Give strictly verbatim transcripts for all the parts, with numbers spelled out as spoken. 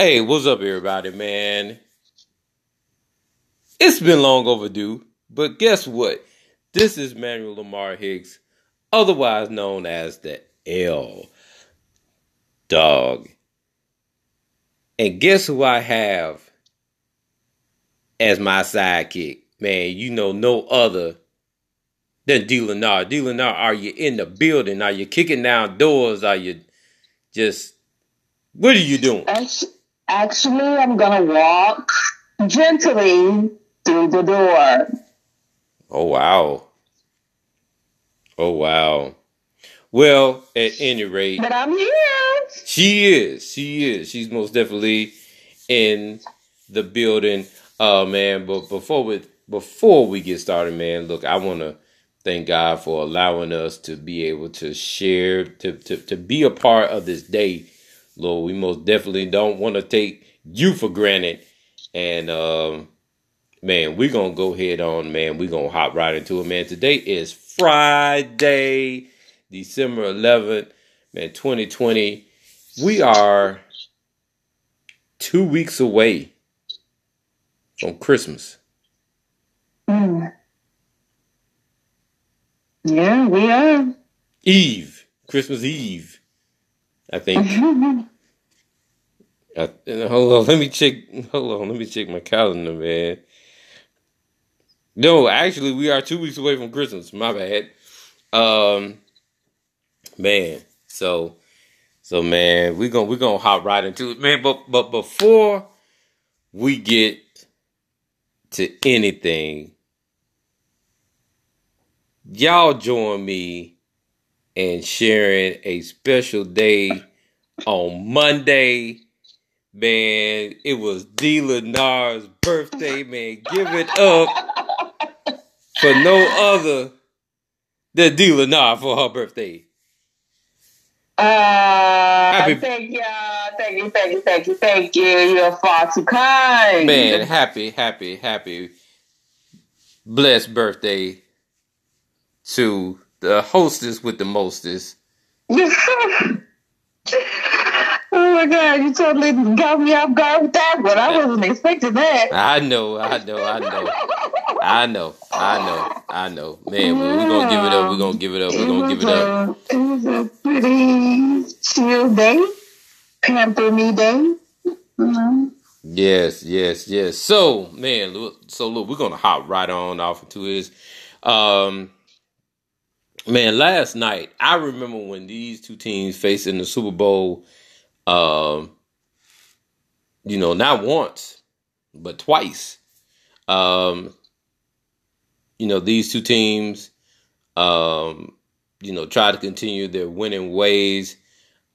Hey, what's up, everybody, man? It's been long overdue, but guess what? This is Manuel Lamar Hicks, otherwise known as the L Dog. And guess who I have as my sidekick? Man, you know no other than D. Lenar. D. Lenar, are you in the building? Are you kicking down doors? Are you just... what are you doing? Actually, Actually, I'm going to walk gently through the door. Oh, wow. Oh, wow. Well, at any rate. But I'm here. She is. She is. She's most definitely in the building. Oh, uh, man. But before we, before we get started, man, look, I want to thank God for allowing us to be able to share, to, to, to be a part of this day. Lord, we most definitely don't want to take you for granted. And, um, man, we're going to go head on, man. We're going to hop right into it, man. Today is Friday, December eleventh, man, twenty twenty. We are two weeks away from Christmas. Mm. Yeah, we are. Eve, Christmas Eve. I think. I, hold on, let me check. Hold on, let me check my calendar, man. No, actually, we are two weeks away from Christmas. My bad, um, man. So, so man, we gonna we gonna hop right into it, man. But but before we get to anything, y'all join me and sharing a special day on Monday. Man, it was D. Lenar's birthday, man. Give it up for no other than D. Lenar for her birthday. Uh, happy thank you, thank you, thank you, thank you, thank you. You're far too kind. Man, happy, happy, happy, blessed birthday to the hostess with the mostest. Oh my God, you totally got me off guard with that one. I wasn't expecting that. I know, I know, I know. I know, I know, I know. Man, yeah. We're going to give it up, we're going to give it up, we're going to give it up. It was a pretty chill day, pamper me day. Mm-hmm. Yes, yes, yes. So, man, look, so look, we're going to hop right on off into this. Um... Man, last night, I remember when these two teams faced in the Super Bowl, um, you know, not once, but twice. Um, you know, these two teams, um, you know, tried to continue their winning ways.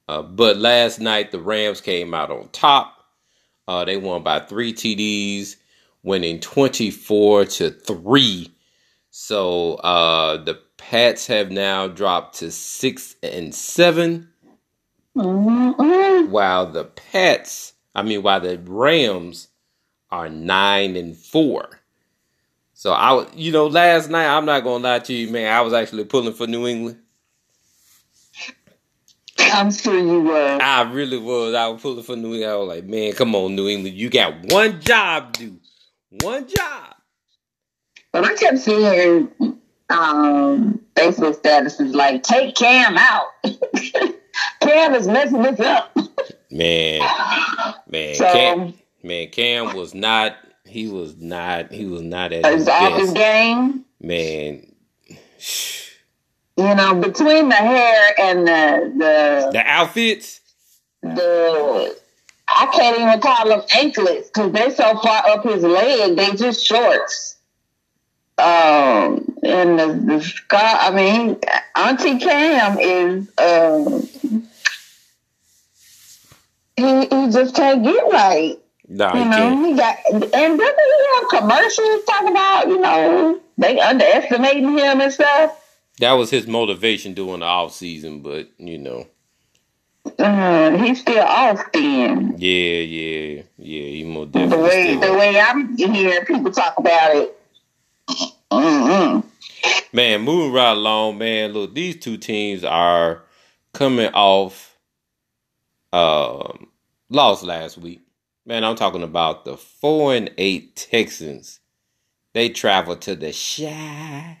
Uh, but last night, the Rams came out on top. Uh, they won by three T Ds, winning twenty-four to three. So uh, the Pats have now dropped to six and seven. Mm-hmm. While the Pats, I mean, while the Rams are nine and four. So I, you know, last night, I'm not gonna lie to you, man. I was actually pulling for New England. I'm sure you were. I really was. I was pulling for New England. I was like, man, come on, New England, you got one job, dude. One job. But I kept seeing um, Facebook statuses like, take Cam out. Cam is messing this up. Man, man, so, Cam, man, Cam was not, he was not, he was not at his best. His game. Man. You know, between the hair and the... The, the outfits? The... I can't even call them anklets because they're so far up his leg, they just shorts. Um, and the, the scar, I mean, Auntie Cam is, um, he, he just can't get right. No, you he know, can't. He got, and doesn't he have commercials talking about, you know, they underestimating him and stuff? That was his motivation during the off season, but, you know. Uh, he's still off then. Yeah, yeah, yeah, he more definitely. The way, the way I'm hearing people talk about it. Mm-hmm. Man, moving right along, man. Look, these two teams are coming off um, loss last week. Man, I'm talking about the four and eight Texans. They travel to the Chi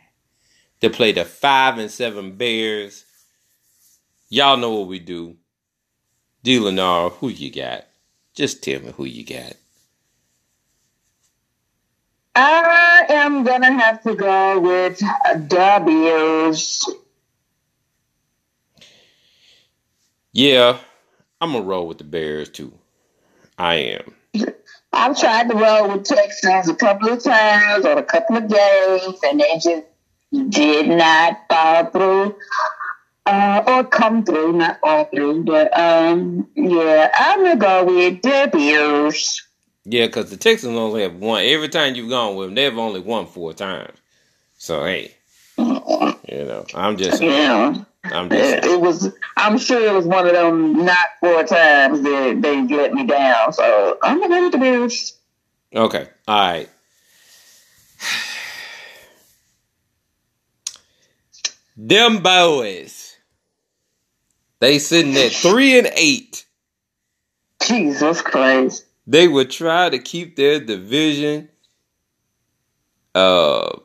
to play the five and seven Bears. Y'all know what we do. DeLenaro, who you got? Just tell me who you got. I am gonna have to go with W's. Yeah, I'm gonna roll with the Bears too. I am. I've tried to roll with Texans a couple of times or a couple of games, and they just did not fall through uh, or come through, not fall through. But um, yeah, I'm gonna go with W's. Yeah, because the Texans only have one. Every time you've gone with them, they've only won four times. So hey, you know, I'm just, yeah. I'm just. It, it was. I'm sure it was one of them. Not four times that they let me down. So I'm gonna go with the Bills. Okay. All right. Them boys. They sitting at three and eight. Jesus Christ. They would try to keep their division. Uh,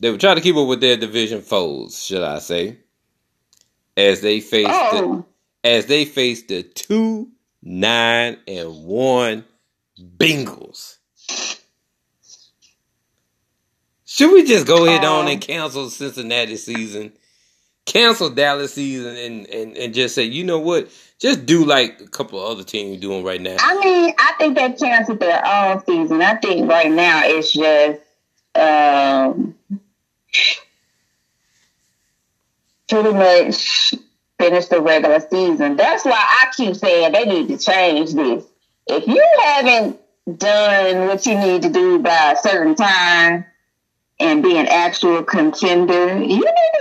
they would try to keep up with their division foes, should I say, as they face oh. the as they face the two nine and one Bengals. Should we just go ahead on and cancel Cincinnati season? Cancel Dallas season and, and, and just say, you know what? Just do like a couple of other teams doing right now. I mean, I think they canceled their own season. I think right now it's just um, pretty much finish the regular season. That's why I keep saying they need to change this. If you haven't done what you need to do by a certain time and be an actual contender, you need to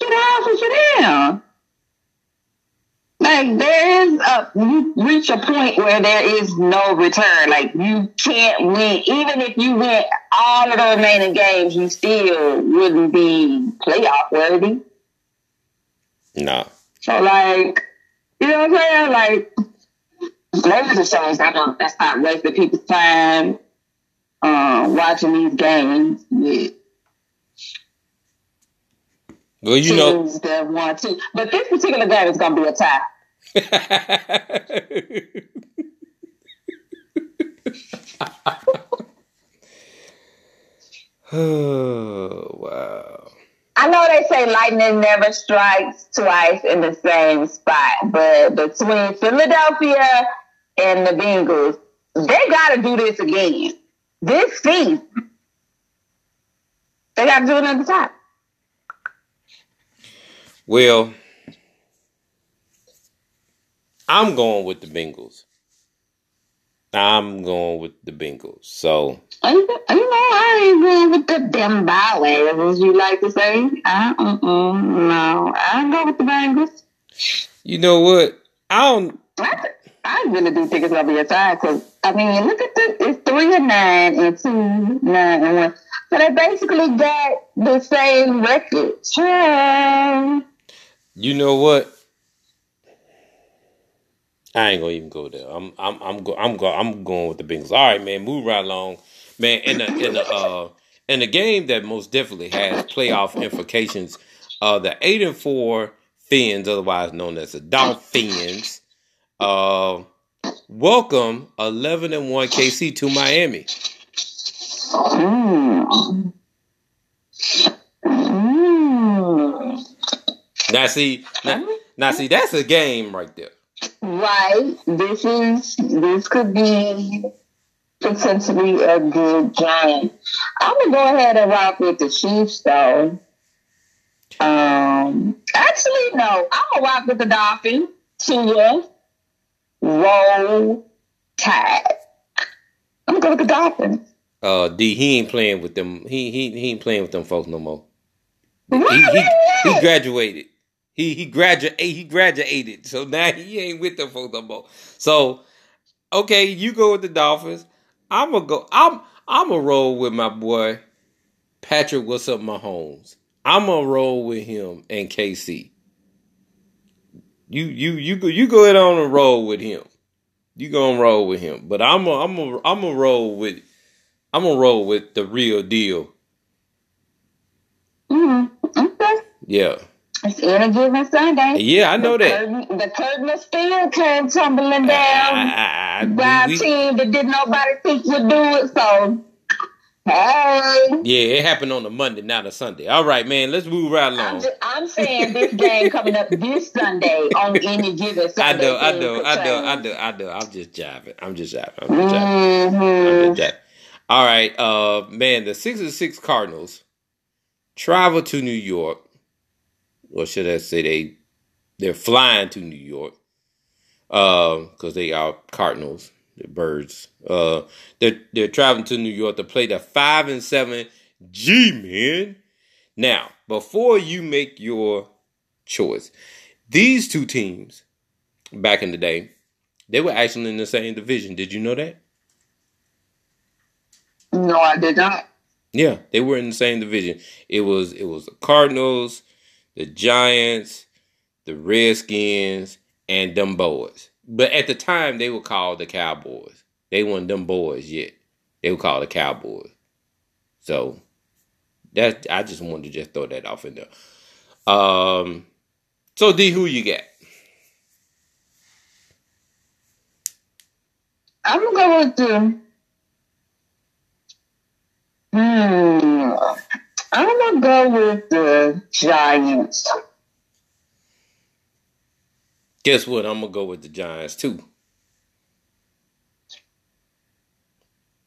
get off and sit down. Like, there is a, you reach a point where there is no return. Like, you can't win. Even if you win all of the remaining games, you still wouldn't be playoff worthy. No. So, like, you know what I'm saying? Like, those are shows that don't, that's not wasting people's time uh, watching these games with. Well, you know, that one, two. But this particular game is going to be a tie. Oh, wow. I know they say lightning never strikes twice in the same spot, but between Philadelphia and the Bengals, they got to do this again. This season. They got to do it at the top. Well, I'm going with the Bengals. I'm going with the Bengals. So, you know, I ain't going with the damn Bengals, as you like to say. I, uh-uh, no, I go with the Bengals. You know what? I don't. I, I really do think it's gonna be a tie because I mean, look at this. It's three and nine and two nine and one. So they basically got the same record. Try. You know what? I ain't gonna even go there. I'm I'm I'm go, I'm go, I'm going with the Bengals. All right, man. Move right along, man. In the in the uh in the game that most definitely has playoff implications, uh, the eight and four Fins, otherwise known as the Dolphins, uh, welcome eleven and one K C to Miami. Mm. Mm. Now see, now, now see, that's a game right there. Right, this is this could be potentially a good game. I'm gonna go ahead and rock with the Chiefs, though. Um, actually, no, I'm gonna rock with the Dolphins. Tua, roll tide. I'm gonna go with the Dolphins. Uh, D, he ain't playing with them. He he he ain't playing with them folks no more. He he, he graduated. He he graduate he graduated. So now he ain't with them folks no more. So okay, you go with the Dolphins. I'm gonna go. I'm I'm gonna roll with my boy Patrick. What's up, Mahomes? I'm gonna roll with him and K C. You you you go you go ahead on and roll with him. You gonna roll with him, but I'm a, I'm a, I'm a roll with I'm gonna roll with the real deal. Mm-hmm. Okay. Yeah. It's any given Sunday. Yeah, I know the that. Curtain, the curtain still came tumbling down by a team that didn't nobody think would do it, so hey. Yeah, it happened on a Monday, not a Sunday. All right, man, let's move right along. I'm, just, I'm saying this game coming up this Sunday on any given Sunday. I know, I know, I know, I know, I know. I'm just jiving. I'm just jiving. I'm just jiving. Mm-hmm. I'm just jiving. All right, uh, man, the six and six Cardinals travel to New York. Or should I say they, they're flying to New York because uh, they are Cardinals, they're birds. Uh, they're, they're traveling to New York to play the five and seven G-Men. Now, before you make your choice, these two teams back in the day, they were actually in the same division. Did you know that? No, I did not. Yeah, they were in the same division. It was it was the Cardinals, the Giants, the Redskins, and them boys. But at the time, they were called the Cowboys. They weren't them boys yet. They were called the Cowboys. So that I just wanted to just throw that off in there. Um, so, D, who you got? I'm going to... Hmm. I'm gonna go with the Giants. Guess what? I'm gonna go with the Giants too.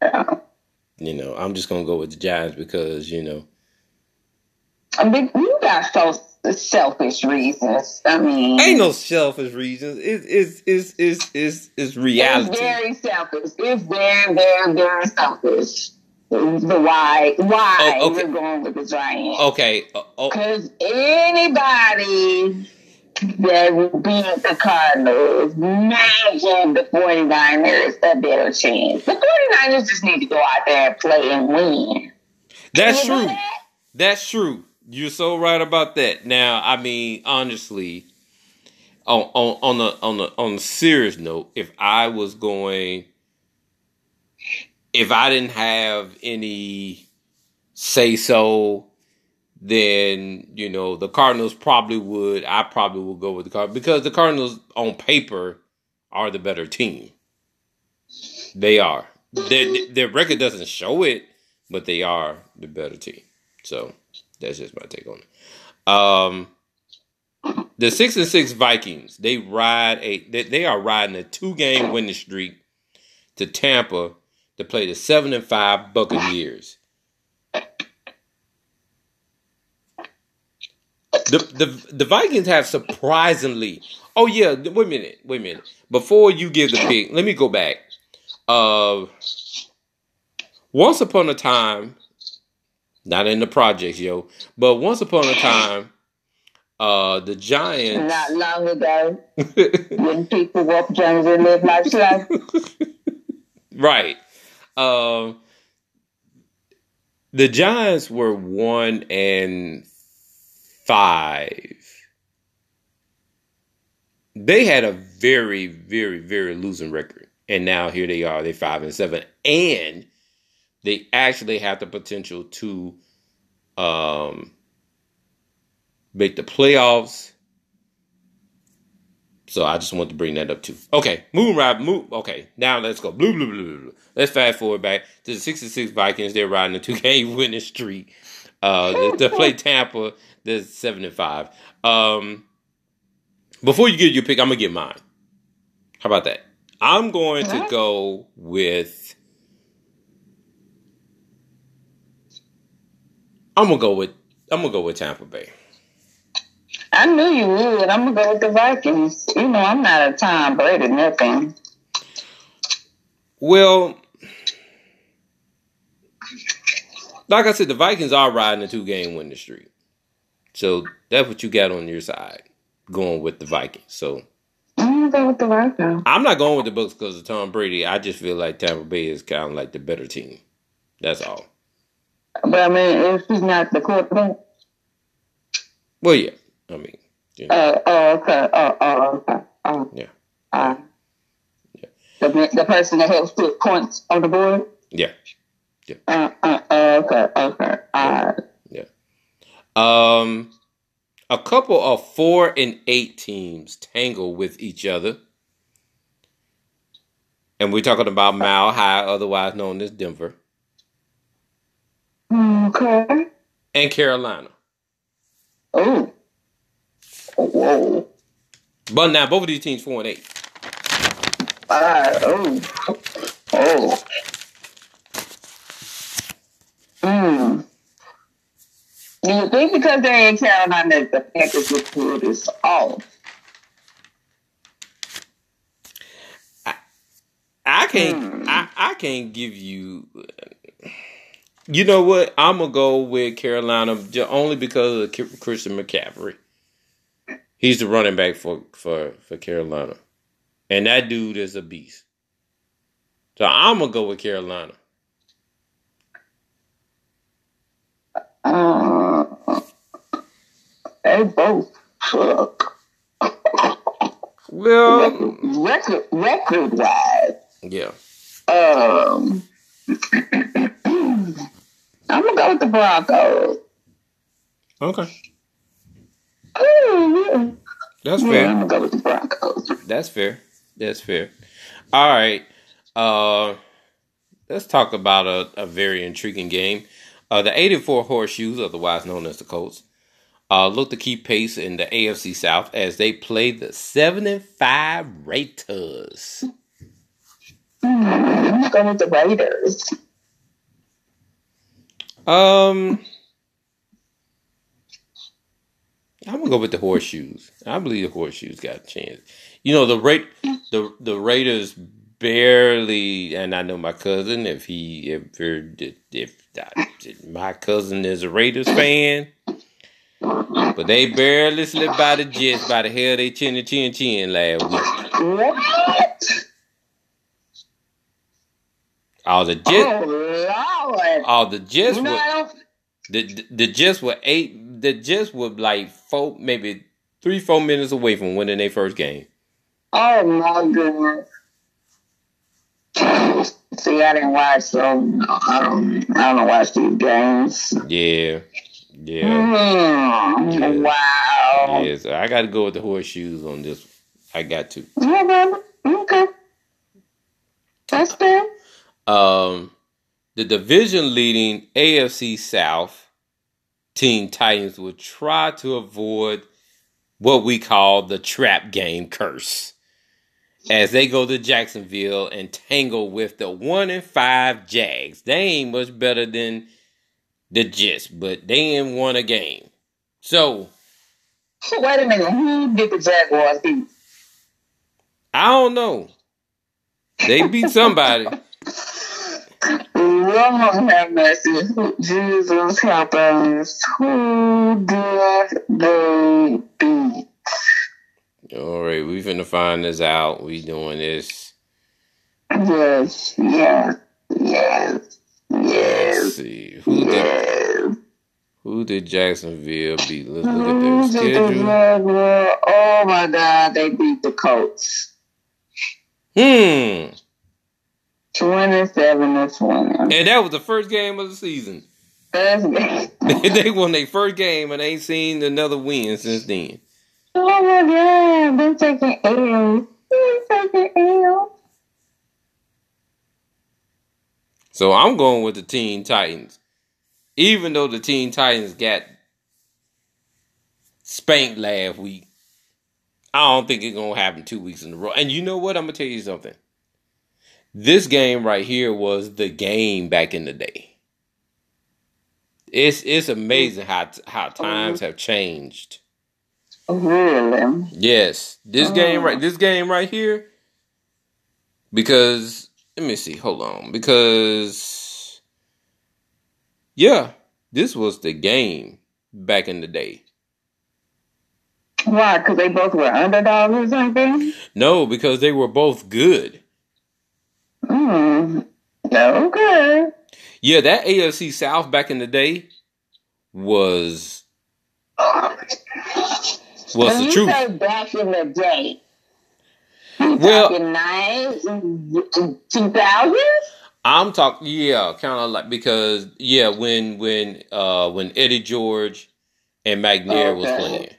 Yeah. You know, I'm just gonna go with the Giants because you know. I mean, you got so selfish reasons. I mean, ain't no selfish reasons. It's it's it's it's it's, it's reality. It's very selfish. It's very very very selfish. The why why oh, okay. We're going with the Giants. Okay. Because oh, oh. anybody that would beat the Cardinals, imagine the 49ers a better chance. The 49ers just need to go out there and play and win. That's true. That? That's true. You're so right about that. Now, I mean, honestly, on on on the on the on a serious note, if I was going If I didn't have any say-so, then, you know, the Cardinals probably would. I probably would go with the Cardinals because the Cardinals, on paper, are the better team. They are. Their, their record doesn't show it, but they are the better team. So, that's just my take on it. Um, the six and six Vikings, they ride a, they, they are riding a two-game winning streak to Tampa to play the seven and five Buccaneers. The, the the Vikings have surprisingly. Oh yeah, wait a minute, wait a minute. Before you give the pick, let me go back. Uh, once upon a time, not in the projects, yo, but once upon a time, uh, the Giants. Not long ago, when people walked Jones and lived my life. Right. Um, the Giants were one and five. They had a very, very, very losing record. And now here they are. They're five and seven. And they actually have the potential to um, make the playoffs. So I just want to bring that up too. Okay, move right, move. Okay, now let's go. Blue, blue, blue, blue. Let's fast forward back to the six and six Vikings. They're riding a two-game winning streak. Uh, they play Tampa. They're seven and five. Um, before you give your pick, I'm gonna get mine. How about that? I'm going to go with. I'm gonna go with. I'm gonna go with Tampa Bay. I knew you would. I'm going to go with the Vikings. You know, I'm not a Tom Brady nothing. Well, like I said, the Vikings are riding a two-game winning streak. So that's what you got on your side, going with the Vikings. So I'm going to go with the Vikings. I'm not going with the Bucs because of Tom Brady. I just feel like Tampa Bay is kind of like the better team. That's all. But, I mean, if he's not the quarterback. Well, yeah. I mean, you know. uh, oh, okay, oh, oh, okay, oh, yeah, uh, yeah. The the the person that helps put points on the board? Yeah. Yeah. Uh, uh, okay. Okay. All right. Yeah. Um, a couple of four and eight teams tangle with each other, and we're talking about Mile High, otherwise known as Denver. Okay. And Carolina. Oh. Whoa. But now both of these teams four and eight. Uh, oh. Oh. Mm. Do you think because they're in Carolina that the Packers will pull this off? I, I can't. Mm. I, I can't give you. You know what? I'm gonna go with Carolina only because of Christian McCaffrey. He's the running back for, for, for Carolina. And that dude is a beast. So I'm going to go with Carolina. Uh, they both suck. Well, record, record wise. Yeah. Um, I'm going to go with the Broncos. Okay. Oh, yeah. That's fair. Yeah, I'm gonna go with the Broncos. That's fair. That's fair. All right. Uh, let's talk about a, a very intriguing game. Uh, the eighty-four Horseshoes, otherwise known as the Colts, uh, look to keep pace in the A F C South as they play the seventy-five Raiders. I'm going with the Raiders. Um. I'm gonna go with the Horseshoes. I believe the Horseshoes got a chance. You know the Ra- the the Raiders barely, and I know my cousin. If he if if, if, if my cousin is a Raiders fan, but they barely slipped by the Jets by the hell they chin and chin chin last week. What? All the Jets. Oh Lord! All the Jets no. were the the Jets were eight. The Jets were like four, maybe three, four minutes away from winning their first game. Oh my goodness! See, I didn't watch, so I don't. I don't watch these games. Yeah, yeah. Mm, yeah. Wow. Yeah, so I got to go with the Horseshoes on this one. I got to. Okay, okay. That's fair. Um, the division leading A F C South. Team Titans will try to avoid what we call the trap game curse as they go to Jacksonville and tangle with the one and five Jags. They ain't much better than the Jets, but they ain't won a game. So, wait a minute, who did the Jaguars beat? I don't know. They beat somebody. Lord have mercy. Jesus help us. Who did they beat? All right, we finna find this out. We doing this. Yes, yes, yes, yes. Let's see. Who yes. did Who did Jacksonville beat? Let's look at their schedule. Oh my God, they beat the Colts. Hmm. twenty-seven to twenty. And that was the first game of the season. They won their first game and ain't seen another win since then. Oh my God, they're taking L. They're taking L. So I'm going with the Teen Titans. Even though the Teen Titans got spanked last week, I don't think it's going to happen two weeks in a row. And you know what? I'm going to tell you something. This game right here was the game back in the day. It's it's amazing how how times have changed. Really? Yes. This oh. game right this game right here. Because let me see, hold on. Because yeah, this was the game back in the day. Why? Because they both were underdogs or something? No, because they were both good. Mm. Okay. Yeah, that A F C South back in the day was was when the you truth. Say back in the day, Well, two thousands? I'm talking, yeah, kind of like, because, yeah, when when uh, when Eddie George and McNair okay. was playing.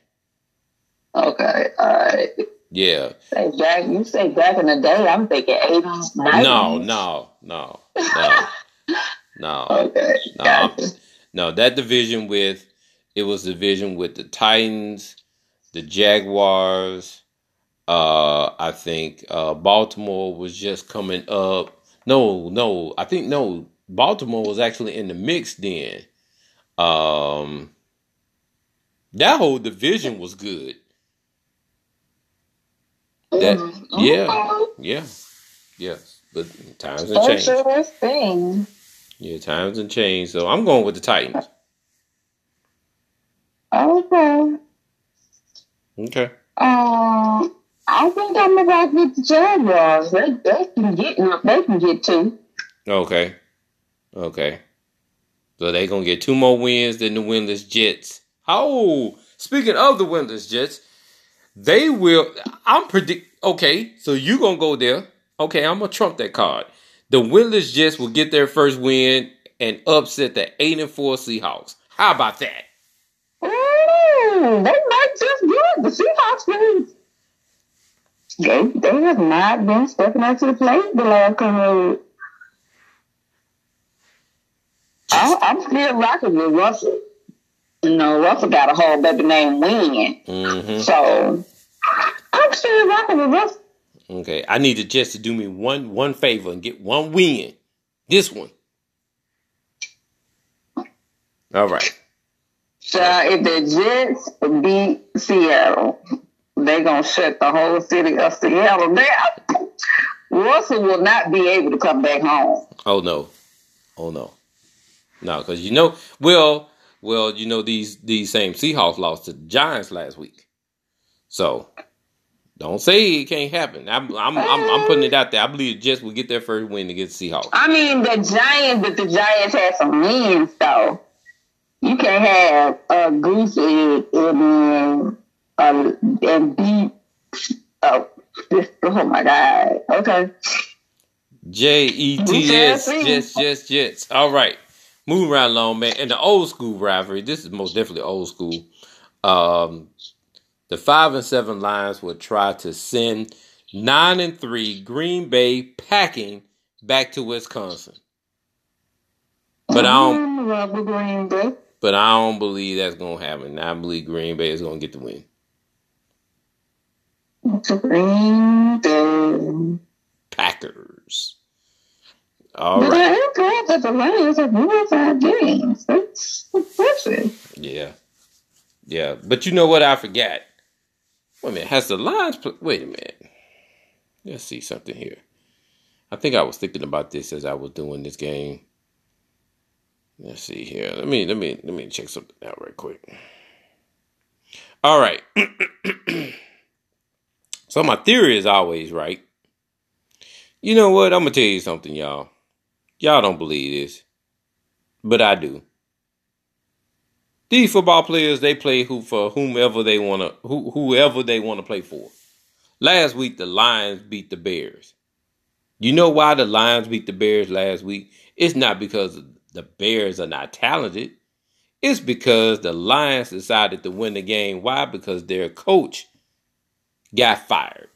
Okay, all right. Yeah. Say back, you say back in the day, I'm thinking eighties, nineties. No, no, no, no, no. Okay, no, gotcha. No, that division with, it was division with the Titans, the Jaguars, uh, I think uh, Baltimore was just coming up. No, no, I think, no, Baltimore was actually in the mix then. Um, that whole division was good. That, mm-hmm. Yeah, yeah, yeah. But times have changed. Sure thing. Yeah, times have changed. So I'm going with the Titans. Okay. Okay. Um, I think I'm about with the Jaguars. They they can get they can get two. Okay. Okay. So they gonna get two more wins than the winless Jets. Oh, speaking of the winless Jets. They will, I'm predict, okay, so you going to go there. Okay, I'm going to trump that card. The winless Jets will get their first win and upset the eight and four Seahawks. How about that? Mm, they might just good. The Seahawks wins. They, they have not been stepping up to the plate the last couple of I, I'm still rocking with Russell. You know, Russell got a whole baby named Win. Mm-hmm. So, I'm still rocking with Russell. Okay, I need the Jets to do me one one favor and get one win. This one. All right. So, if the Jets beat Seattle, they're going to shut the whole city of Seattle down. Russell will not be able to come back home. Oh, no. Oh, no. No, because you know, well... Well, you know, these, these same Seahawks lost to the Giants last week. So, don't say it can't happen. I'm I'm I'm, I'm putting it out there. I believe the Jets will get their first win against the Seahawks. I mean, the Giants, but the Giants had some wins, though. You can't have a goose egg and, uh, and beat... Oh, oh, my God. Okay. J E T S. Jets, Jets, Jets. All right. Moving right along, man. And the old school rivalry, this is most definitely old school. Um, the five and seven Lions will try to send nine and three Green Bay packing back to Wisconsin. But I don't. But I don't believe that's gonna happen. I believe Green Bay is gonna get the win. Green Bay Packers. All but right. I am glad that the Lions have won five games. That's impressive. Yeah. Yeah. But you know what I forgot? Wait a minute. Has the Lions... Pl- Wait a minute. Let's see something here. I think I was thinking about this as I was doing this game. Let's see here. Let me, let me, let me check something out right quick. All right. So my theory is always right. You know what? I'm going to tell you something, y'all. Y'all don't believe this, but I do. These football players, they play who for whomever they want to, who, whoever they want to play for. Last week, the Lions beat the Bears. You know why the Lions beat the Bears last week? It's not because the Bears are not talented. It's because the Lions decided to win the game. Why? Because their coach got fired.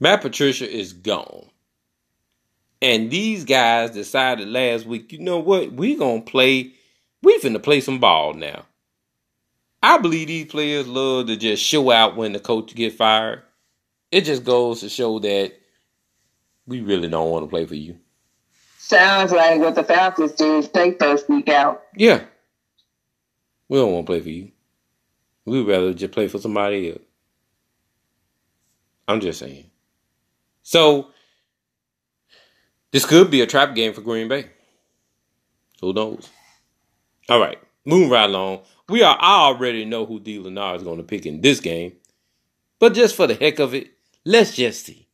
Matt Patricia is gone. And these guys decided last week, you know what? We're going to play. We're finna play some ball now. I believe these players love to just show out when the coach get fired. It just goes to show that we really don't want to play for you. Sounds like what the Falcons did. They first week out. Yeah. We don't want to play for you. We'd rather just play for somebody else. I'm just saying. So... This could be a trap game for Green Bay. Who knows? All right. Moving right along. We are, I already know who D. Lenar is going to pick in this game. But just for the heck of it, let's just see.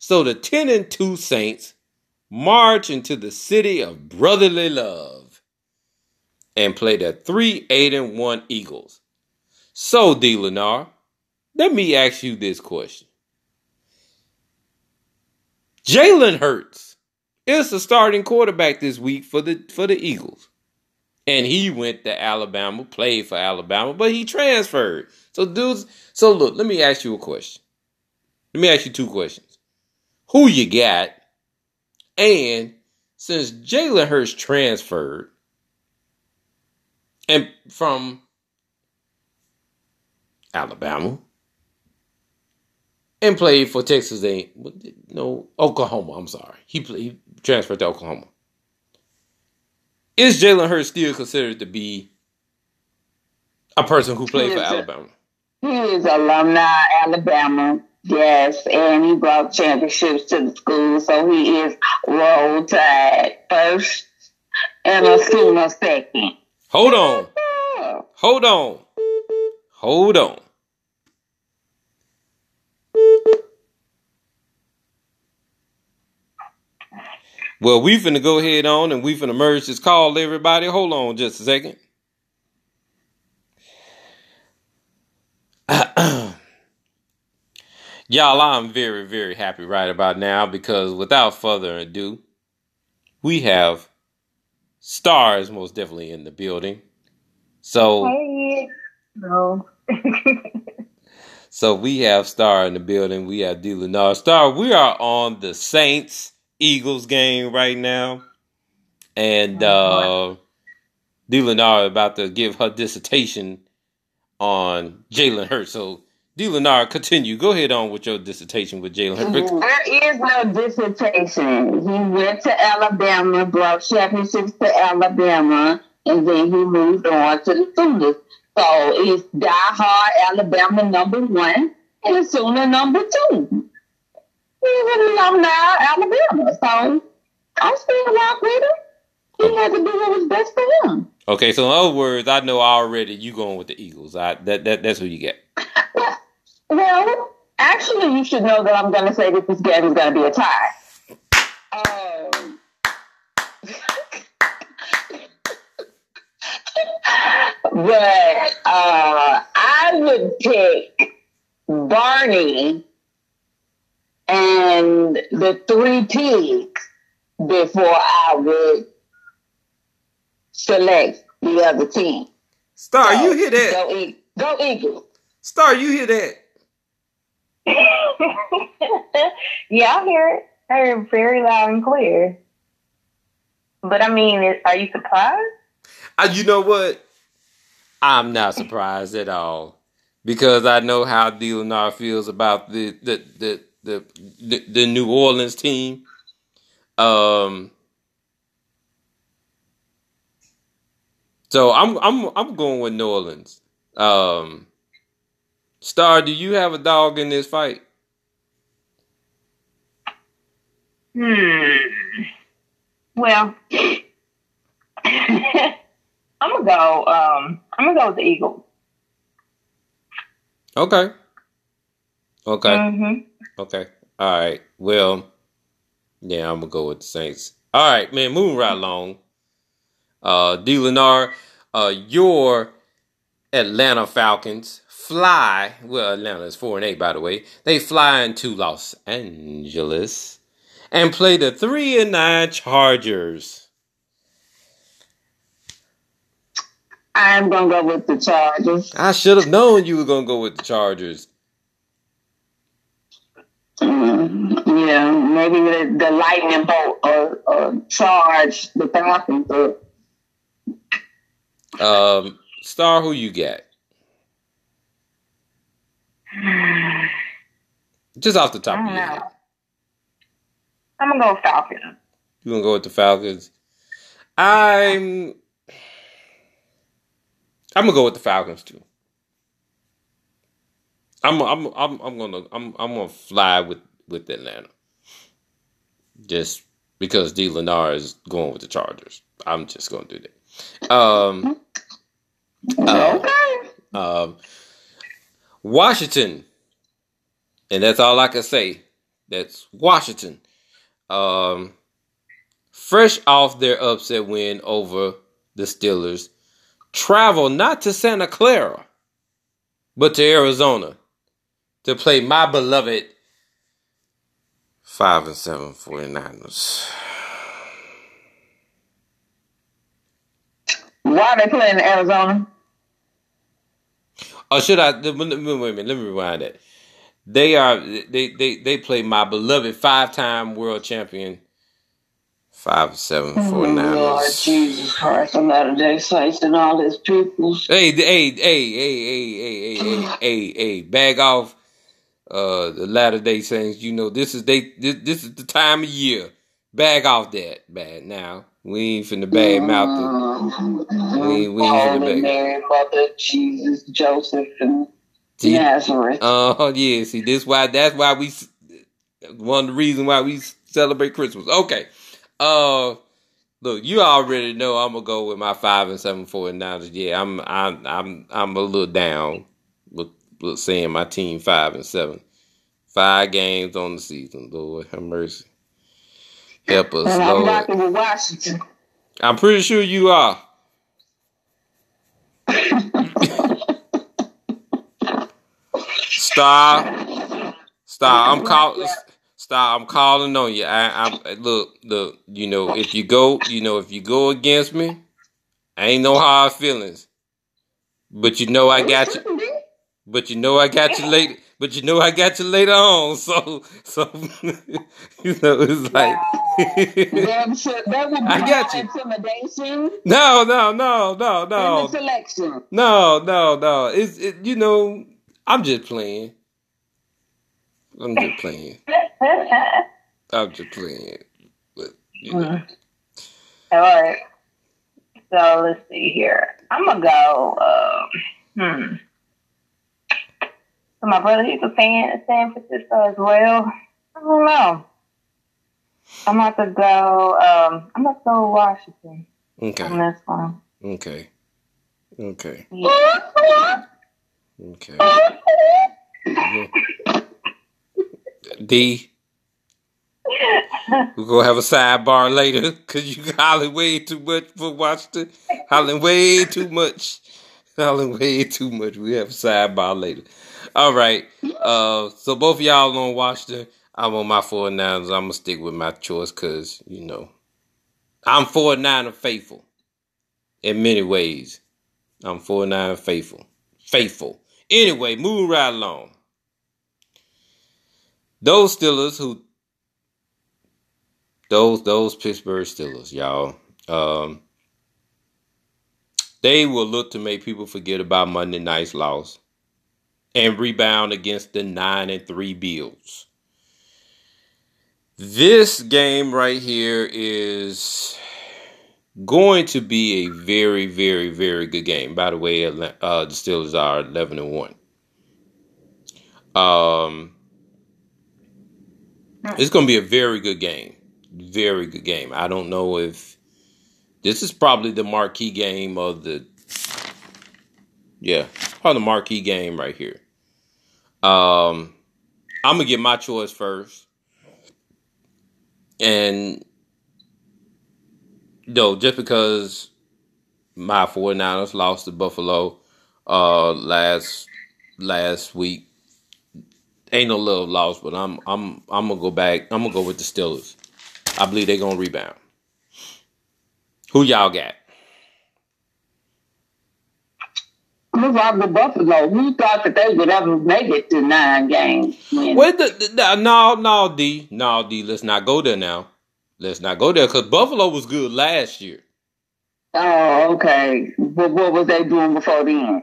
So the ten and two Saints march into the city of brotherly love and play the three, eight, and one Eagles. So D. Lenar, let me ask you this question. Jalen Hurts is the starting quarterback this week for the for the Eagles. And he went to Alabama, played for Alabama, but he transferred. So dudes, so look, let me ask you a question. Let me ask you two questions. Who you got? And since Jalen Hurts transferred and from Alabama and played for Texas A, no, Oklahoma, I'm sorry. He played, transferred to Oklahoma. Is Jalen Hurts still considered to be a person who played for Alabama? He is alumni Alabama, yes, and he brought championships to the school, so he is roll tide first and a sooner second. Hold on. Hold on. Hold on. Well, we finna go ahead on and we finna merge this call, everybody. Hold on just a second. Y'all, I'm very, very happy right about now because without further ado, we have stars most definitely in the building. So, hey. No. So we have Star in the building. We have D. Lenar. Star, we are on the Saints Eagles game right now, and uh, Dee Lenar about to give her dissertation on Jalen Hurts. So, Dee Lenar, continue. Go ahead on with your dissertation with Jalen Hurts. There is no dissertation. He went to Alabama, brought championships to Alabama, and then he moved on to the Sooners. So it's diehard Alabama number one and the Sooner number two. He's an alumni of Alabama, so I still rock with him. He had to do what was best for him. Okay, so in other words, I know already you going with the Eagles. I that, that that's who you get. Well, well, actually, you should know that I'm going to say that this game is going to be a tie. Um, but uh, I would pick Barney and the three pigs before I would select the other team. Star, so, you hear that? Go, e- go Eagles. Star, you hear that? Yeah, I hear it. I hear it very loud and clear. But I mean, are you surprised? Uh, you know what? I'm not surprised at all. Because I know how Dee Lenar feels about the the the The, the the New Orleans team. Um, so I'm I'm I'm going with New Orleans. Um, Star, do you have a dog in this fight? Hmm. Well, I'm gonna go. Um, I'm gonna go with the Eagles. Okay. Okay. Mm-hmm. Okay. All right. Well, yeah, I'm going to go with the Saints. All right, man, moving right along. Uh, Dee Lenar, uh, your Atlanta Falcons fly. Well, Atlanta is four and eight, by the way. They fly into Los Angeles and play the three and nine Chargers. I'm going to go with the Chargers. I should have known you were going to go with the Chargers. Mm, yeah, maybe the, the lightning bolt or, or charge the Falcons. Um, Star, who you got? Just off the top of your head. I'm gonna go with Falcons. You gonna go with the Falcons? I'm. I'm gonna go with the Falcons too. I'm I'm I'm I'm gonna I'm I'm gonna fly with, with Atlanta. Just because Dee Lenar is going with the Chargers. I'm just gonna do that. Um, uh, um Washington. And that's all I can say. That's Washington. Um, fresh off their upset win over the Steelers, travel not to Santa Clara, but to Arizona to play my beloved Five and seven 49ers. Why are they playing in Arizona? Oh, should I? Wait a minute. Let me rewind that. They are. They they they play my beloved five-time world champion. Five and seven 49ers. Lord Jesus Christ! I'm out of day sites and all his people. Hey hey hey hey hey hey hey hey hey! Bag off. Uh, the Latter Day Saints, you know, this is they. This, this is the time of year. Bag off that bad now. We ain't finna bag mouth. The, we we ain't finna bag. Mary, Mother, Jesus, Joseph, and see, Nazareth. Oh uh, yeah, see, this why. That's why we. One of the reasons why we celebrate Christmas. Okay. Uh, look, you already know I'm gonna go with my five and seven four and nine. Yeah, I'm I'm I'm I'm a little down with. Saying my team five and seven, five games on the season. Lord have mercy, help us, and I'm Lord. Rocking with Washington. I'm pretty sure you are. Star, star, I'm calling. Star, I'm calling on you. I, I look, look. You know, if you go, you know, if you go against me, I ain't no hard feelings. But you know, I got you. But you know I got you later. But you know I got you later on. So, so you know it's like that would be I got you. Intimidation. No, no, no, no, no. Selection. No, no, no. It's it, you know I'm just playing. I'm just playing. I'm just playing. But you know. All right. So let's see here. I'm gonna go. Um, hmm. My brother, he's a fan of San Francisco as well. I don't know. I'm about to go. Um, I'm about to go to Washington. Okay. On this one. Okay. Okay. Yeah. Okay. D. We're gonna have a sidebar later because you hollering way too much for Washington. Hollering way too much. Hollering way too much. We have a sidebar later. All right, uh, so both of y'all on Washington. I'm on my forty-niners. I'm going to stick with my choice because, you know, I'm forty-niner faithful in many ways. I'm forty-niner faithful. Faithful. Anyway, moving right along. Those Steelers who... Those, those Pittsburgh Steelers, y'all. Um, they will look to make people forget about Monday night's loss. And rebound against the nine and three Bills. This game right here is going to be a very, very, very good game. By the way, uh, the Steelers are eleven and one. Um, it's going to be a very good game, very good game. I don't know if this is probably the marquee game of the. Yeah, probably the marquee game right here. Um, I'm gonna get my choice first, and no, just because my forty-niners lost to Buffalo uh, last last week, ain't no love lost. But I'm I'm I'm gonna go back. I'm gonna go with the Steelers. I believe they're gonna rebound. Who y'all got? Move on to Buffalo. We thought that they would ever make it to nine games. Wait, the, the, no, no, D. No, D. Let's not go there now. Let's not go there because Buffalo was good last year. Oh, okay. But what was they doing before then?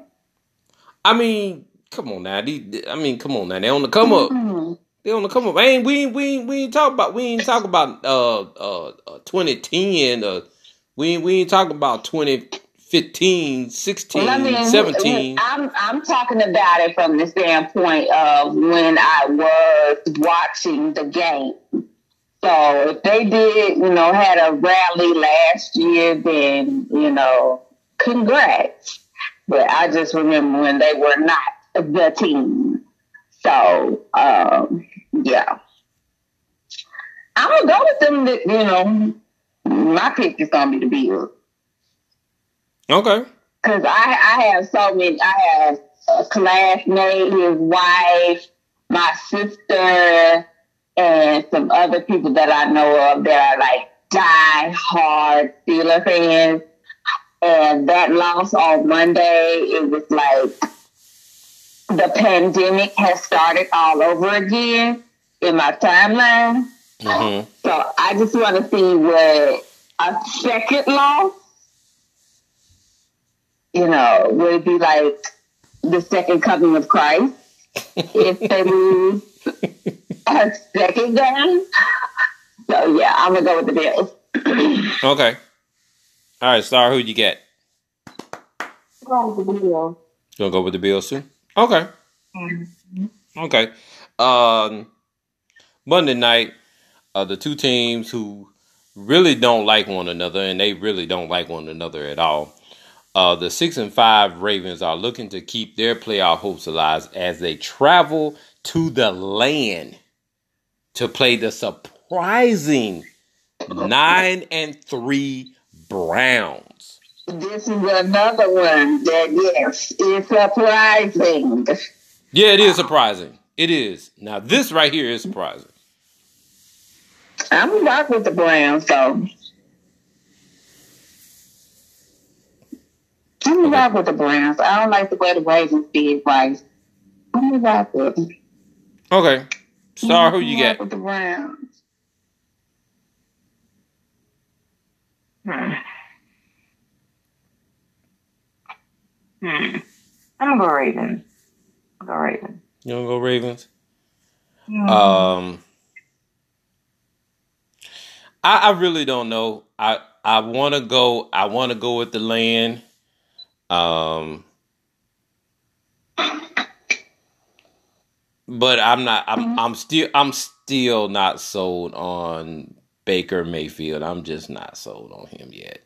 I mean, come on now. They, I mean, come on now. They on the come up. Mm-hmm. They on the come up. I ain't, we ain't, we ain't, we ain't talk about, we ain't talk about uh, uh, uh, twenty ten. Uh, we, we ain't talking about twenty... fifteen, sixteen, well, I mean, seventeen. I'm, I'm talking about it from the standpoint of when I was watching the game. So if they did, you know, had a rally last year, then, you know, congrats. But I just remember when they were not the team. So, um, yeah. I'm going to go with them. That, you know, my pick is going to be the Bills. Okay. Because I, I have so many. I have a classmate, his wife, my sister, and some other people that I know of that are like die-hard Steelers fans. And that loss on Monday, it was like the pandemic has started all over again in my timeline. Mm-hmm. So I just want to see what a second loss, you know, would be like the second coming of Christ if they lose a second game. So, yeah, I'm going to go with the Bills. Okay. All right, Star, who'd you get? I'm going with the Bills. You're going to go with the Bills, too? Okay. Mm-hmm. Okay. Um, Monday night, uh, the two teams who really don't like one another, and they really don't like one another at all, uh, the six and five Ravens are looking to keep their playoff hopes alive as they travel to the land to play the surprising nine and three Browns. This is another one that, yes, is surprising. Yeah, it is surprising. It is. Now, this right here is surprising. I'm rocking with the Browns, though. I'm okay. rocking with the Browns. I don't like the way the Ravens did, right? I'm rocking with them. Okay. Star, who you got? I'm with the Browns. Hmm. Hmm. I'm going to go Ravens. I'm going to go Ravens. You don't go Ravens? Mm. Um, I, I really don't know. I I want to go. I want to go with the land. Um, but I'm not. I'm mm-hmm. I'm still. I'm still not sold on Baker Mayfield. I'm just not sold on him yet.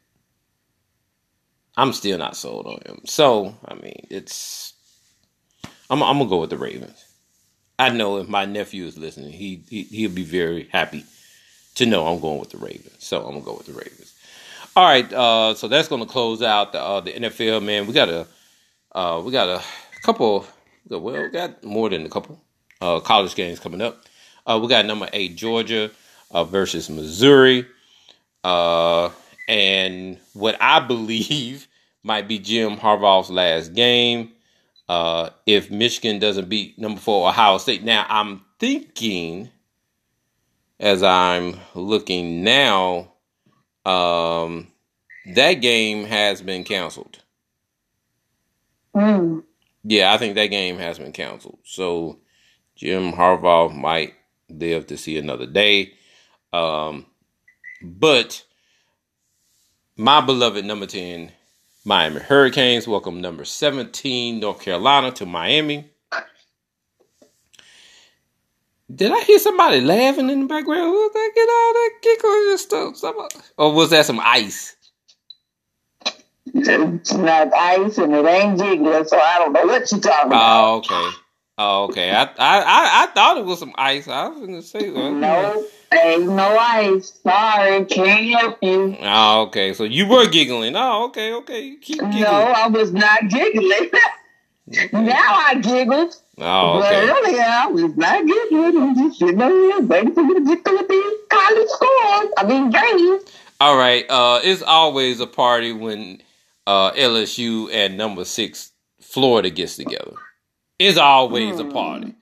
I'm still not sold on him. So I mean, it's. I'm, I'm gonna go with the Ravens. I know if my nephew is listening, he, he he'll be very happy to know I'm going with the Ravens. So I'm gonna go with the Ravens. All right, uh, so that's gonna close out the uh, the N F L. Man, we got a uh, we got a couple. Well, we got more than a couple uh, college games coming up. Uh, we got number eight Georgia uh, versus Missouri, uh, and what I believe might be Jim Harbaugh's last game. Uh, if Michigan doesn't beat number four Ohio State. Now, I'm thinking, as I'm looking now, um, that game has been canceled. Mm. Yeah, I think that game has been canceled. So, Jim Harbaugh might live to see another day. Um, but, my beloved number ten Miami Hurricanes welcome number seventeen North Carolina to Miami. Did I hear somebody laughing in the background? Who was that? Get all that giggling and stuff. Somebody, or was that some ice? It's not ice and it ain't giggling, so I don't know what you're talking about. Oh, okay. Oh, okay. I I, I, I thought it was some ice. I was going to say that. No, ain't no ice. Sorry, can't help you. Oh, okay. So you were giggling. Oh, okay, okay. Keep giggling. No, I was not giggling. Okay. Now I giggled. Oh, okay. But earlier, I was not giggling. I'm just sitting over here waiting for you to get to the college scores. I mean, games. All right. Uh, it's always a party when uh, L S U and number six Florida gets together. It's always hmm. a party.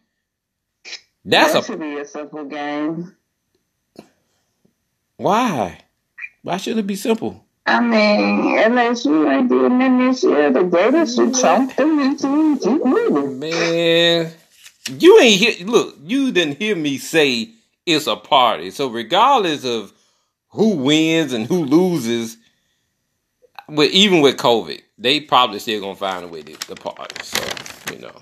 That's that should a, be a simple game. Why? Why should it be simple? I mean, unless you ain't doing it this year, the Gators should chomp them into keep moving. Man, you ain't hear. Look, you didn't hear me say it's a party. So regardless of who wins and who loses, but even with COVID, they probably still gonna find a way to the party. So you know.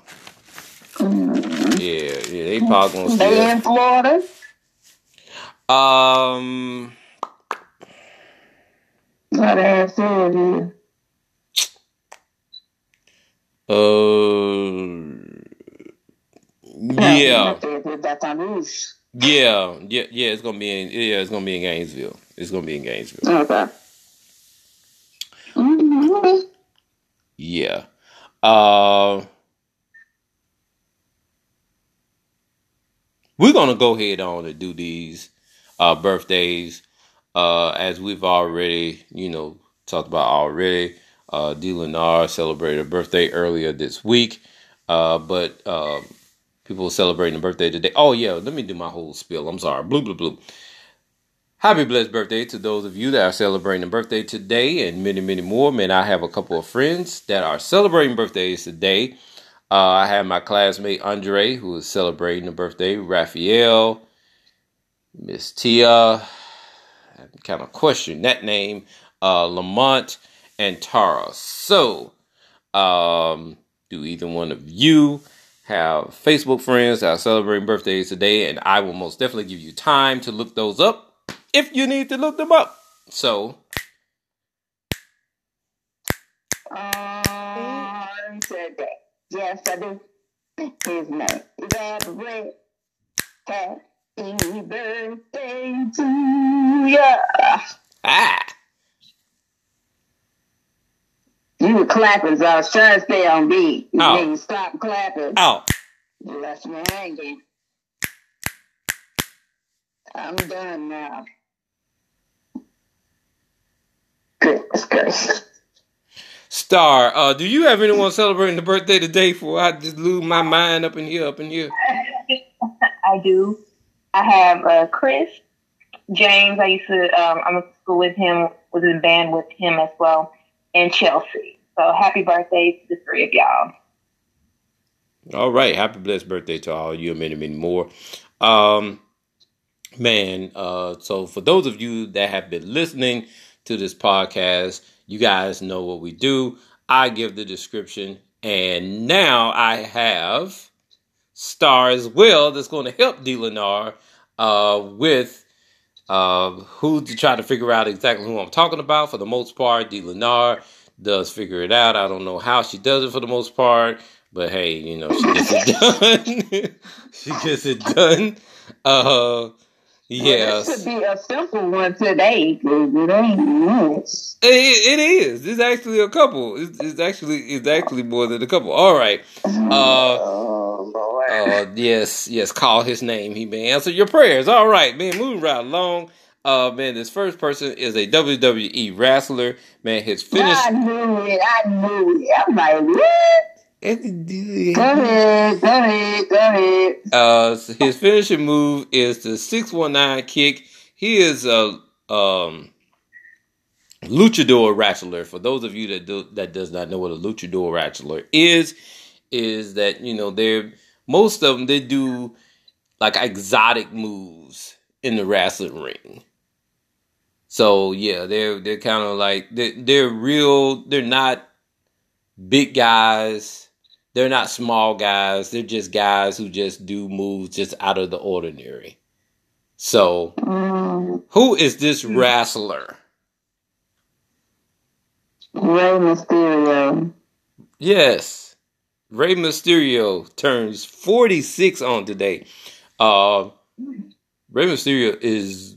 Mm. Yeah, yeah, they probably gonna stay. They in Florida. Um, what else is it? Uh, yeah, yeah, yeah, yeah. It's gonna be in. Yeah, it's gonna be in Gainesville. It's gonna be in Gainesville. Okay. Mm-hmm. Yeah. Uh. we're going to go ahead on and do these uh, birthdays. Uh, as we've already, you know, talked about already. Uh, Dee Lenar celebrated a birthday earlier this week. Uh, but uh, people celebrating a birthday today. Oh, yeah, let me do my whole spiel. I'm sorry. Blue, blue, blue. Happy blessed birthday to those of you that are celebrating a birthday today and many, many more. Man, I have a couple of friends that are celebrating birthdays today. Uh, I have my classmate Andre, who is celebrating a birthday. Raphael, Miss Tia, I kind of question that name. Uh, Lamont and Tara. So, um, do either one of you have Facebook friends that are celebrating birthdays today? And I will most definitely give you time to look those up. If you need to look them up. So. On Saturday. Yes, I do. His name is Andre. Happy birthday to ya. Ah. You were clapping, so I was trying to stay on beat. You oh. didn't stop clapping. Oh. You left me hanging. I'm done now. Goodness gracious. Star, uh, do you have anyone celebrating the birthday today before I just lose my mind up in here, up in here? I do. I have uh, Chris James. I used to, um, I'm in school with him, was in band with him as well, and Chelsea. So happy birthday to the three of y'all. All right. Happy blessed birthday to all you and many, many more. Um, Man, uh, so for those of you that have been listening to this podcast, you guys know what we do. I give the description, and now I have Star as well that's going to help Dee Lenar uh, with uh, who to try to figure out exactly who I'm talking about. For the most part, Dee Lenar does figure it out. I don't know how she does it for the most part, but hey, you know, she gets it done. she gets it done. Uh, Yes. Well, this could be a simple one today. It ain't much. It, it is. It's actually a couple. It's, it's actually it's actually more than a couple. All right. Uh, oh, boy. Uh, yes, yes. Call his name. He may answer your prayers. All right, man. Moving right along. Uh, man, this first person is a W W E wrestler. Man, his finish. I knew it. I knew it. I'm like, what? Go ahead, go ahead, go ahead. Uh, his finishing move is the six one nine kick. He is a um, luchador wrestler. For those of you that do, that does not know what a luchador wrestler is, is that, you know, they're most of them, they do like exotic moves in the wrestling ring. So yeah, they're they're kind of like they they're real. They're not big guys. They're not small guys. They're just guys who just do moves just out of the ordinary. So, mm. who is this wrestler? Rey Mysterio. Yes. Rey Mysterio turns forty-six on today. Uh, Rey Mysterio is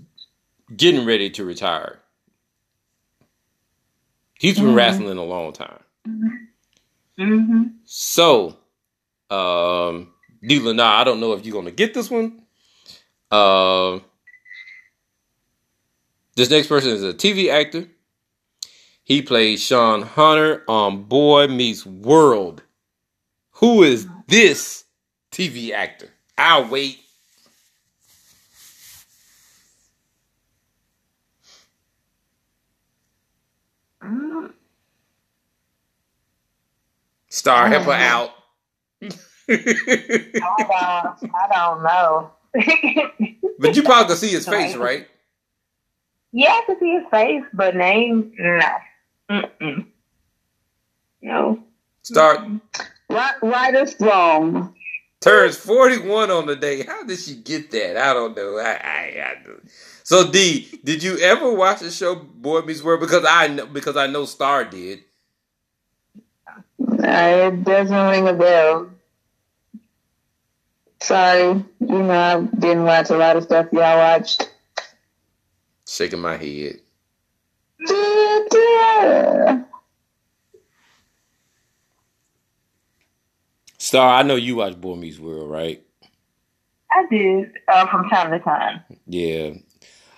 getting ready to retire. He's been mm. wrestling a long time. Mm-hmm. So, um, Dee Lenar, I don't know if you're going to get this one. Uh, this next person is a T V actor. He plays Sean Hunter on Boy Meets World. Who is this T V actor? I'll wait. Mm. Star, help her out. I don't, I don't know. But you probably can see his face, right? Yeah, I can see his face, but name, no. Mm-mm. No. Start. Rider Strong. Turns forty-one on the day. How did she get that? I don't know. I, I, I don't. So, D, did you ever watch the show Boy Meets World? Because I know, because I know Star did. Uh, it doesn't ring a bell. Sorry, you know, I didn't watch a lot of stuff y'all watched. Shaking my head. Star, I know you watch Boy Meets World, right? I did uh, from time to time. Yeah.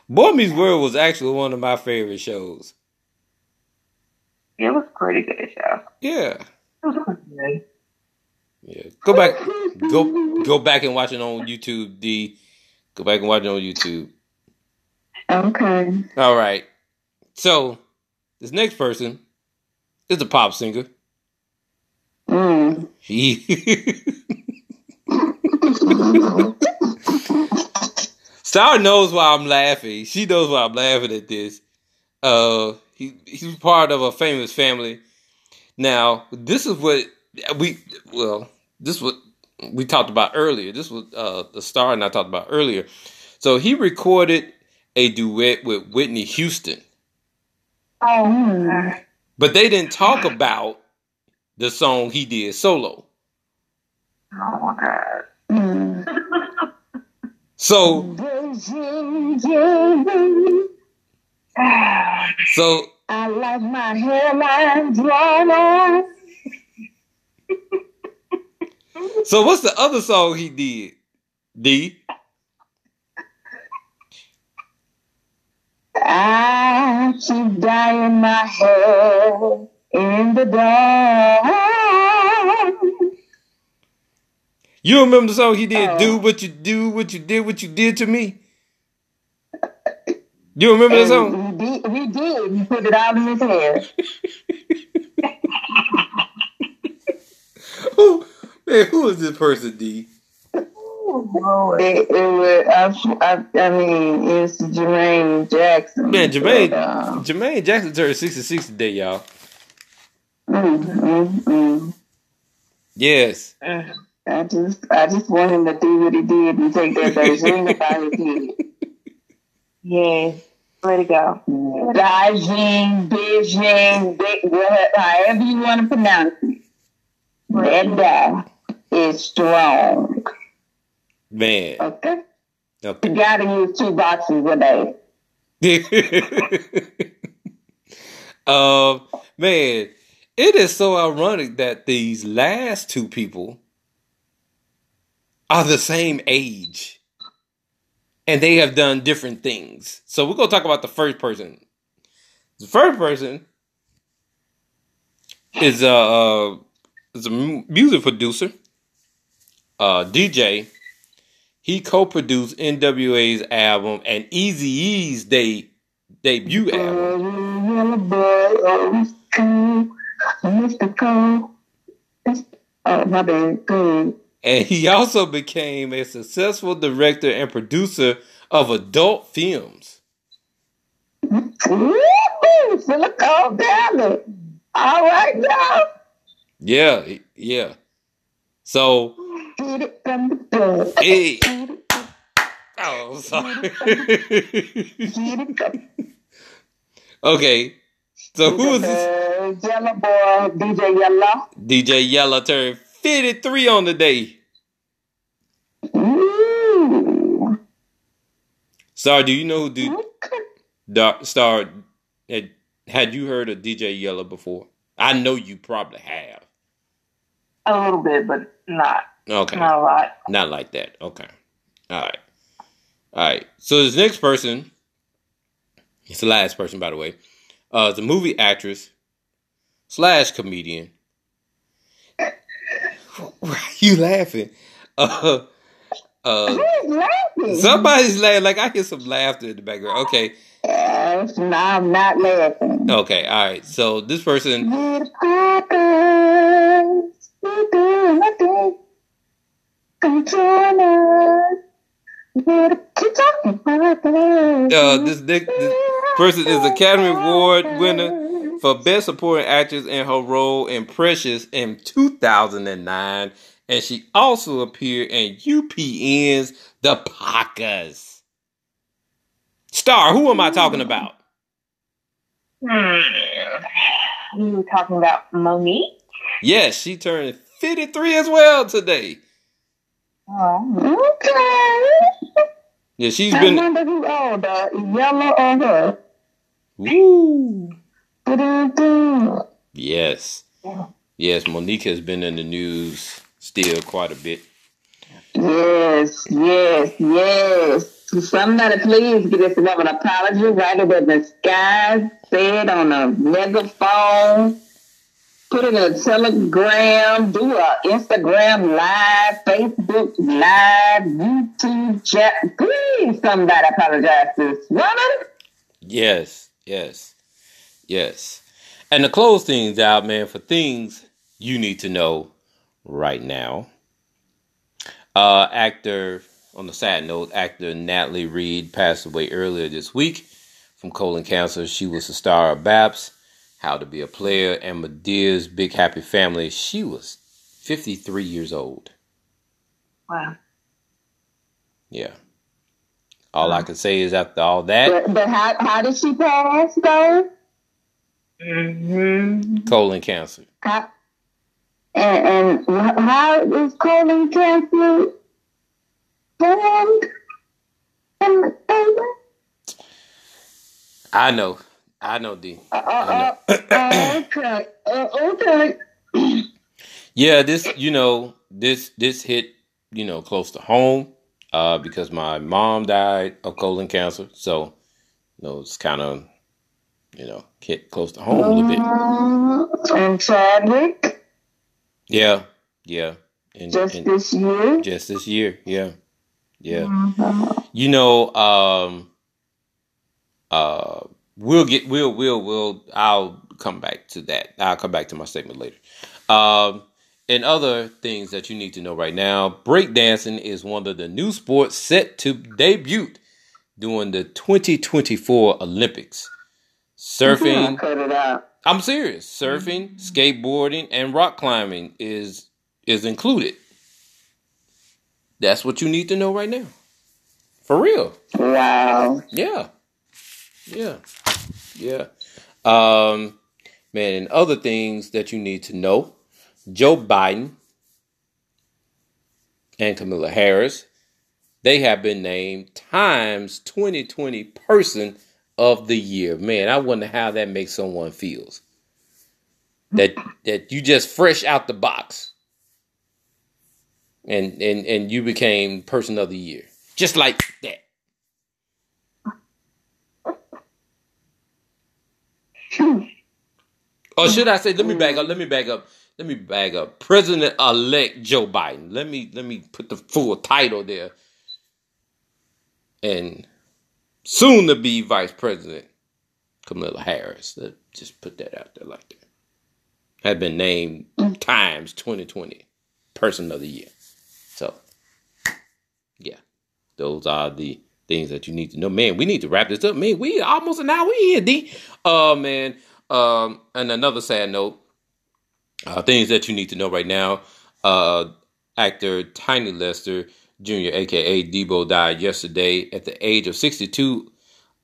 Boy Meets World was actually one of my favorite shows. It was a pretty good show. Yeah. It was good. Yeah. Go back go go back and watch it on YouTube, D. Go back and watch it on YouTube. Okay. All right. So this next person is a pop singer. Mm. Star knows why I'm laughing. She knows why I'm laughing at this. Uh, he he's part of a famous family. Now, this is what we well, this is what we talked about earlier. This was uh, the Star and I talked about earlier. So he recorded a duet with Whitney Houston. Oh. But they didn't talk about the song he did solo. Oh my God. Mm. So So I like my hairline drawn on. So what's the other song he did? D. I keep dyeing my hair in the dark. You remember the song he did? Oh. Do what you do, what you did, what you did to me. You remember and that song? We did. We did. We put it all in his hair. Who, man, who is this person, D? Oh, it, it was, I, I, I mean, it's Jermaine Jackson. Man, Jermaine, but, uh, Jermaine Jackson turned sixty-six today, y'all. Mm, mm, mm. Yes. I just, I just want him to do what he did and take that ring about his head. Yes. Let it go. Dajing, Beijing, however you want to pronounce it. That guy is strong. Man. Okay. Okay. You gotta use two boxes a day. um, man, it is so ironic that these last two people are the same age and they have done different things. So we're gonna talk about the first person. The first person is a uh, is a music producer, uh, D J. He co-produced N W A's album and Eazy-E's de- debut album. And he also became a successful director and producer of adult films. Silicon Valley. All right now. Yeah, yeah. So... Hey. Oh, sorry. Okay. So who is this? Yella boy, D J Yella. D J Yella turned fifty-three on the day. Ooh. Star, do you know who D- okay. Star had, had you heard of D J Yella before? I know you probably have. A little bit, but not. Okay. Not a lot. Not like that. Okay. All right. All right. So this next person, it's the last person, by the way, uh, is a movie actress slash comedian. Why are you laughing? Uh, uh, Who's laughing? Somebody's laughing. Like, I hear some laughter in the background. Okay. Uh, no, I'm not laughing. Okay. All right. So this person... Uh, this, this, this person is Academy Award winner for Best Supporting Actress in her role in Precious in two thousand nine, and she also appeared in U P N's The Pakas. Star, who am I talking about? We were talking about Mo'Nique. Yes, she turned fifty-three as well today. Oh, okay. Yeah, she's I been. I wonder who owned uh, Yellow on her. Woo! Yes, yes. Mo'Nique has been in the news still quite a bit. Yes, yes, yes. Somebody please give this woman an apology right over the sky. Say it on a megaphone. Put it in a telegram. Do an Instagram live, Facebook live, YouTube chat. Please somebody apologize to this woman. Yes, yes, yes. And to close things out, man, for things you need to know right now. Uh, actor, on the sad note, actor Natalie Reid passed away earlier this week from colon cancer. She was the star of Babs, How to Be a Player, and My Dear's Big Happy Family. She was fifty-three years old. Wow. Yeah. All I can say is after all that. But, but how, how did she pass, though? Mm-hmm. Colon cancer. How- And, and how is colon cancer formed? I know. I know, D. Uh, uh, I know. uh, okay. Uh, okay. Yeah, this, you know, this this hit, you know, close to home uh, because my mom died of colon cancer. So, you know, it's kind of, you know, hit close to home a little bit. Uh, and tragic. Yeah, yeah. And, just and this year? Just this year, yeah. Yeah. Mm-hmm. You know, um, uh, we'll get, we'll, we'll, we'll, I'll come back to that. I'll come back to my statement later. Um, and other things that you need to know right now, breakdancing is one of the new sports set to debut during the twenty twenty-four Olympics. Surfing. Cut it out. I'm serious. Surfing, skateboarding, and rock climbing is is included. That's what you need to know right now. For real. Wow. Yeah. Yeah. Yeah. Um, man, and other things that you need to know. Joe Biden and Kamala Harris, they have been named Time's twenty twenty Person of the Year. Man, I wonder how that makes someone feels. That that you just fresh out the box. And and and you became Person of the Year. Just like that. Or should I say, let me back up, let me back up, let me back up. President-elect Joe Biden. Let me let me put the full title there. And soon to be Vice President Kamala Harris. Let's just put that out there like that. Had been named Time's twenty twenty Person of the Year. So, yeah. Those are the things that you need to know. Man, we need to wrap this up. Man, we almost an hour in, D. Oh, uh, man. Um, and another sad note. Uh, things that you need to know right now. Uh, actor Tiny Lister Junior, a k a. Debo, died yesterday at the age of sixty-two,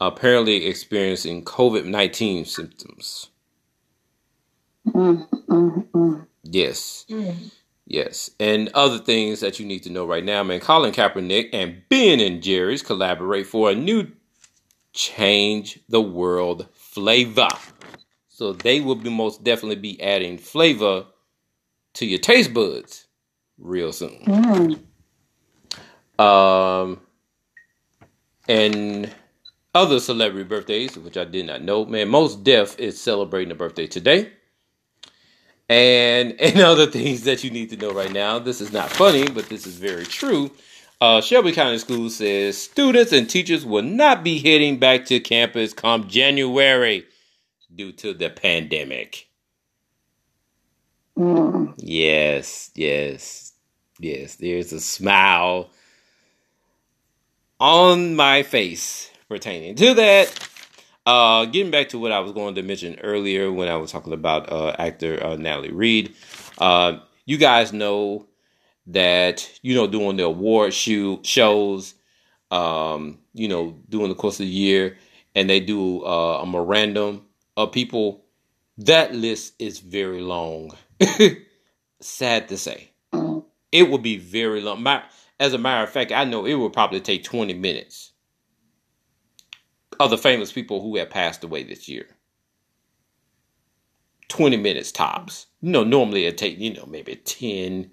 apparently experiencing covid nineteen symptoms. Mm, mm, mm. Yes. Mm. Yes. And other things that you need to know right now, man. Colin Kaepernick and Ben and Jerry's collaborate for a new Change the World flavor. So they will be most definitely be adding flavor to your taste buds real soon. Mm. Um, and other celebrity birthdays, which I did not know, man, Most Def is celebrating a birthday today. And, and other things that you need to know right now. This is not funny, but this is very true. Uh, Shelby County School says students and teachers will not be heading back to campus come January due to the pandemic. Mm. Yes, yes, yes. There's a smile on my face pertaining to that. Uh, getting back to what I was going to mention earlier when I was talking about uh, actor uh, Natalie Reid. Uh, you guys know that, you know, during the award show, shows, um, you know, during the course of the year, and they do uh, a memorandum of people. That list is very long. Sad to say. It would be very long. My... As a matter of fact, I know it would probably take twenty minutes of the famous people who have passed away this year. twenty minutes tops. You know, normally it'd take, you know, maybe ten,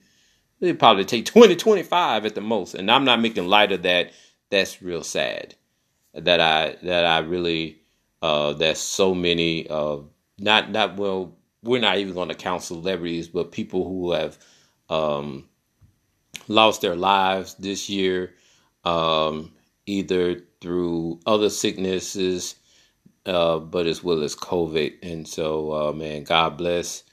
It'd probably take twenty, twenty-five at the most. And I'm not making light of that. That's real sad. That I that I really uh, that so many uh, not not well. We're not even going to count celebrities, but people who have um, lost their lives this year, um, either through other sicknesses, uh, but as well as COVID. And so, uh, man, God bless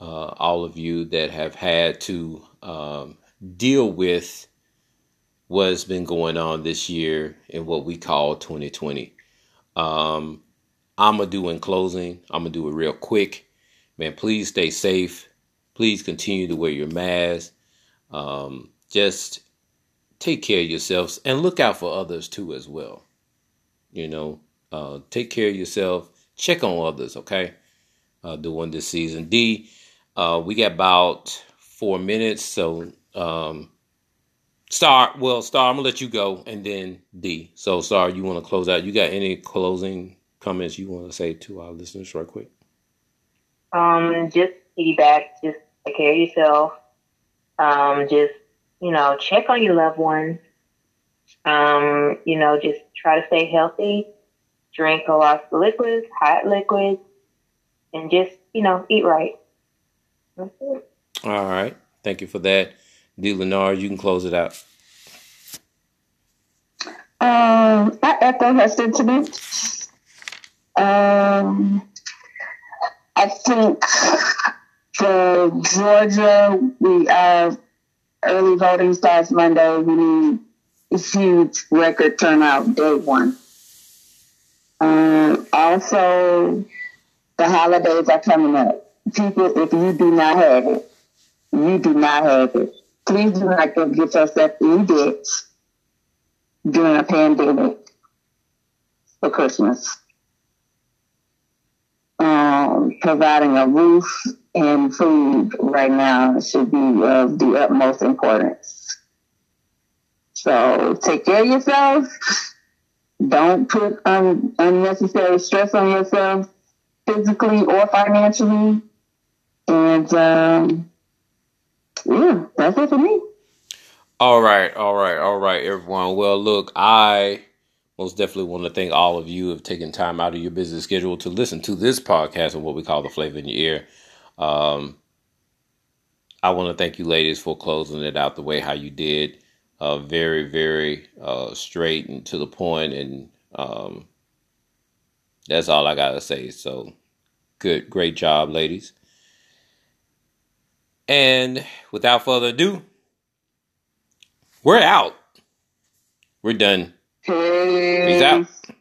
uh, all of you that have had to um, deal with what's been going on this year in what we call twenty twenty. Um, I'm going to do in closing, I'm going to do it real quick. Man, please stay safe. Please continue to wear your mask. Um, just take care of yourselves and look out for others too as well. You know, uh, take care of yourself. Check on others, okay? Uh, doing this season. D, uh, we got about four minutes. So, um, Star, well, Star, I'm going to let you go. And then D. So, Star, you want to close out? You got any closing comments you want to say to our listeners right quick? Um, just piggyback, just take care of yourself. Um, just, you know, check on your loved ones. Um, you know, just try to stay healthy, drink a lot of liquids, hot liquids, and just, you know, eat right. That's it. All right. Thank you for that. D. Lenard, you can close it out. Um, I echo her sentiment. Um, I think for Georgia, we are early voting starts Monday. We need a huge record turnout day one. Um, also, the holidays are coming up. People, if you do not have it, you do not have it. Please do not go get yourself in debt during a pandemic for Christmas. Um, providing a roof and food right now should be of the utmost importance. So take care of yourself. Don't put un- unnecessary stress on yourself physically or financially. And um, yeah, that's it for me. All right, all right, all right, everyone. Well, look, I... most definitely want to thank all of you who have taken time out of your busy schedule to listen to this podcast and what we call the Flavor in Your Ear. Um, I want to thank you ladies for closing it out the way how you did. Uh, very, very uh, straight and to the point. And um, that's all I got to say. So good, great job, ladies. And without further ado, we're out. We're done. Peace out.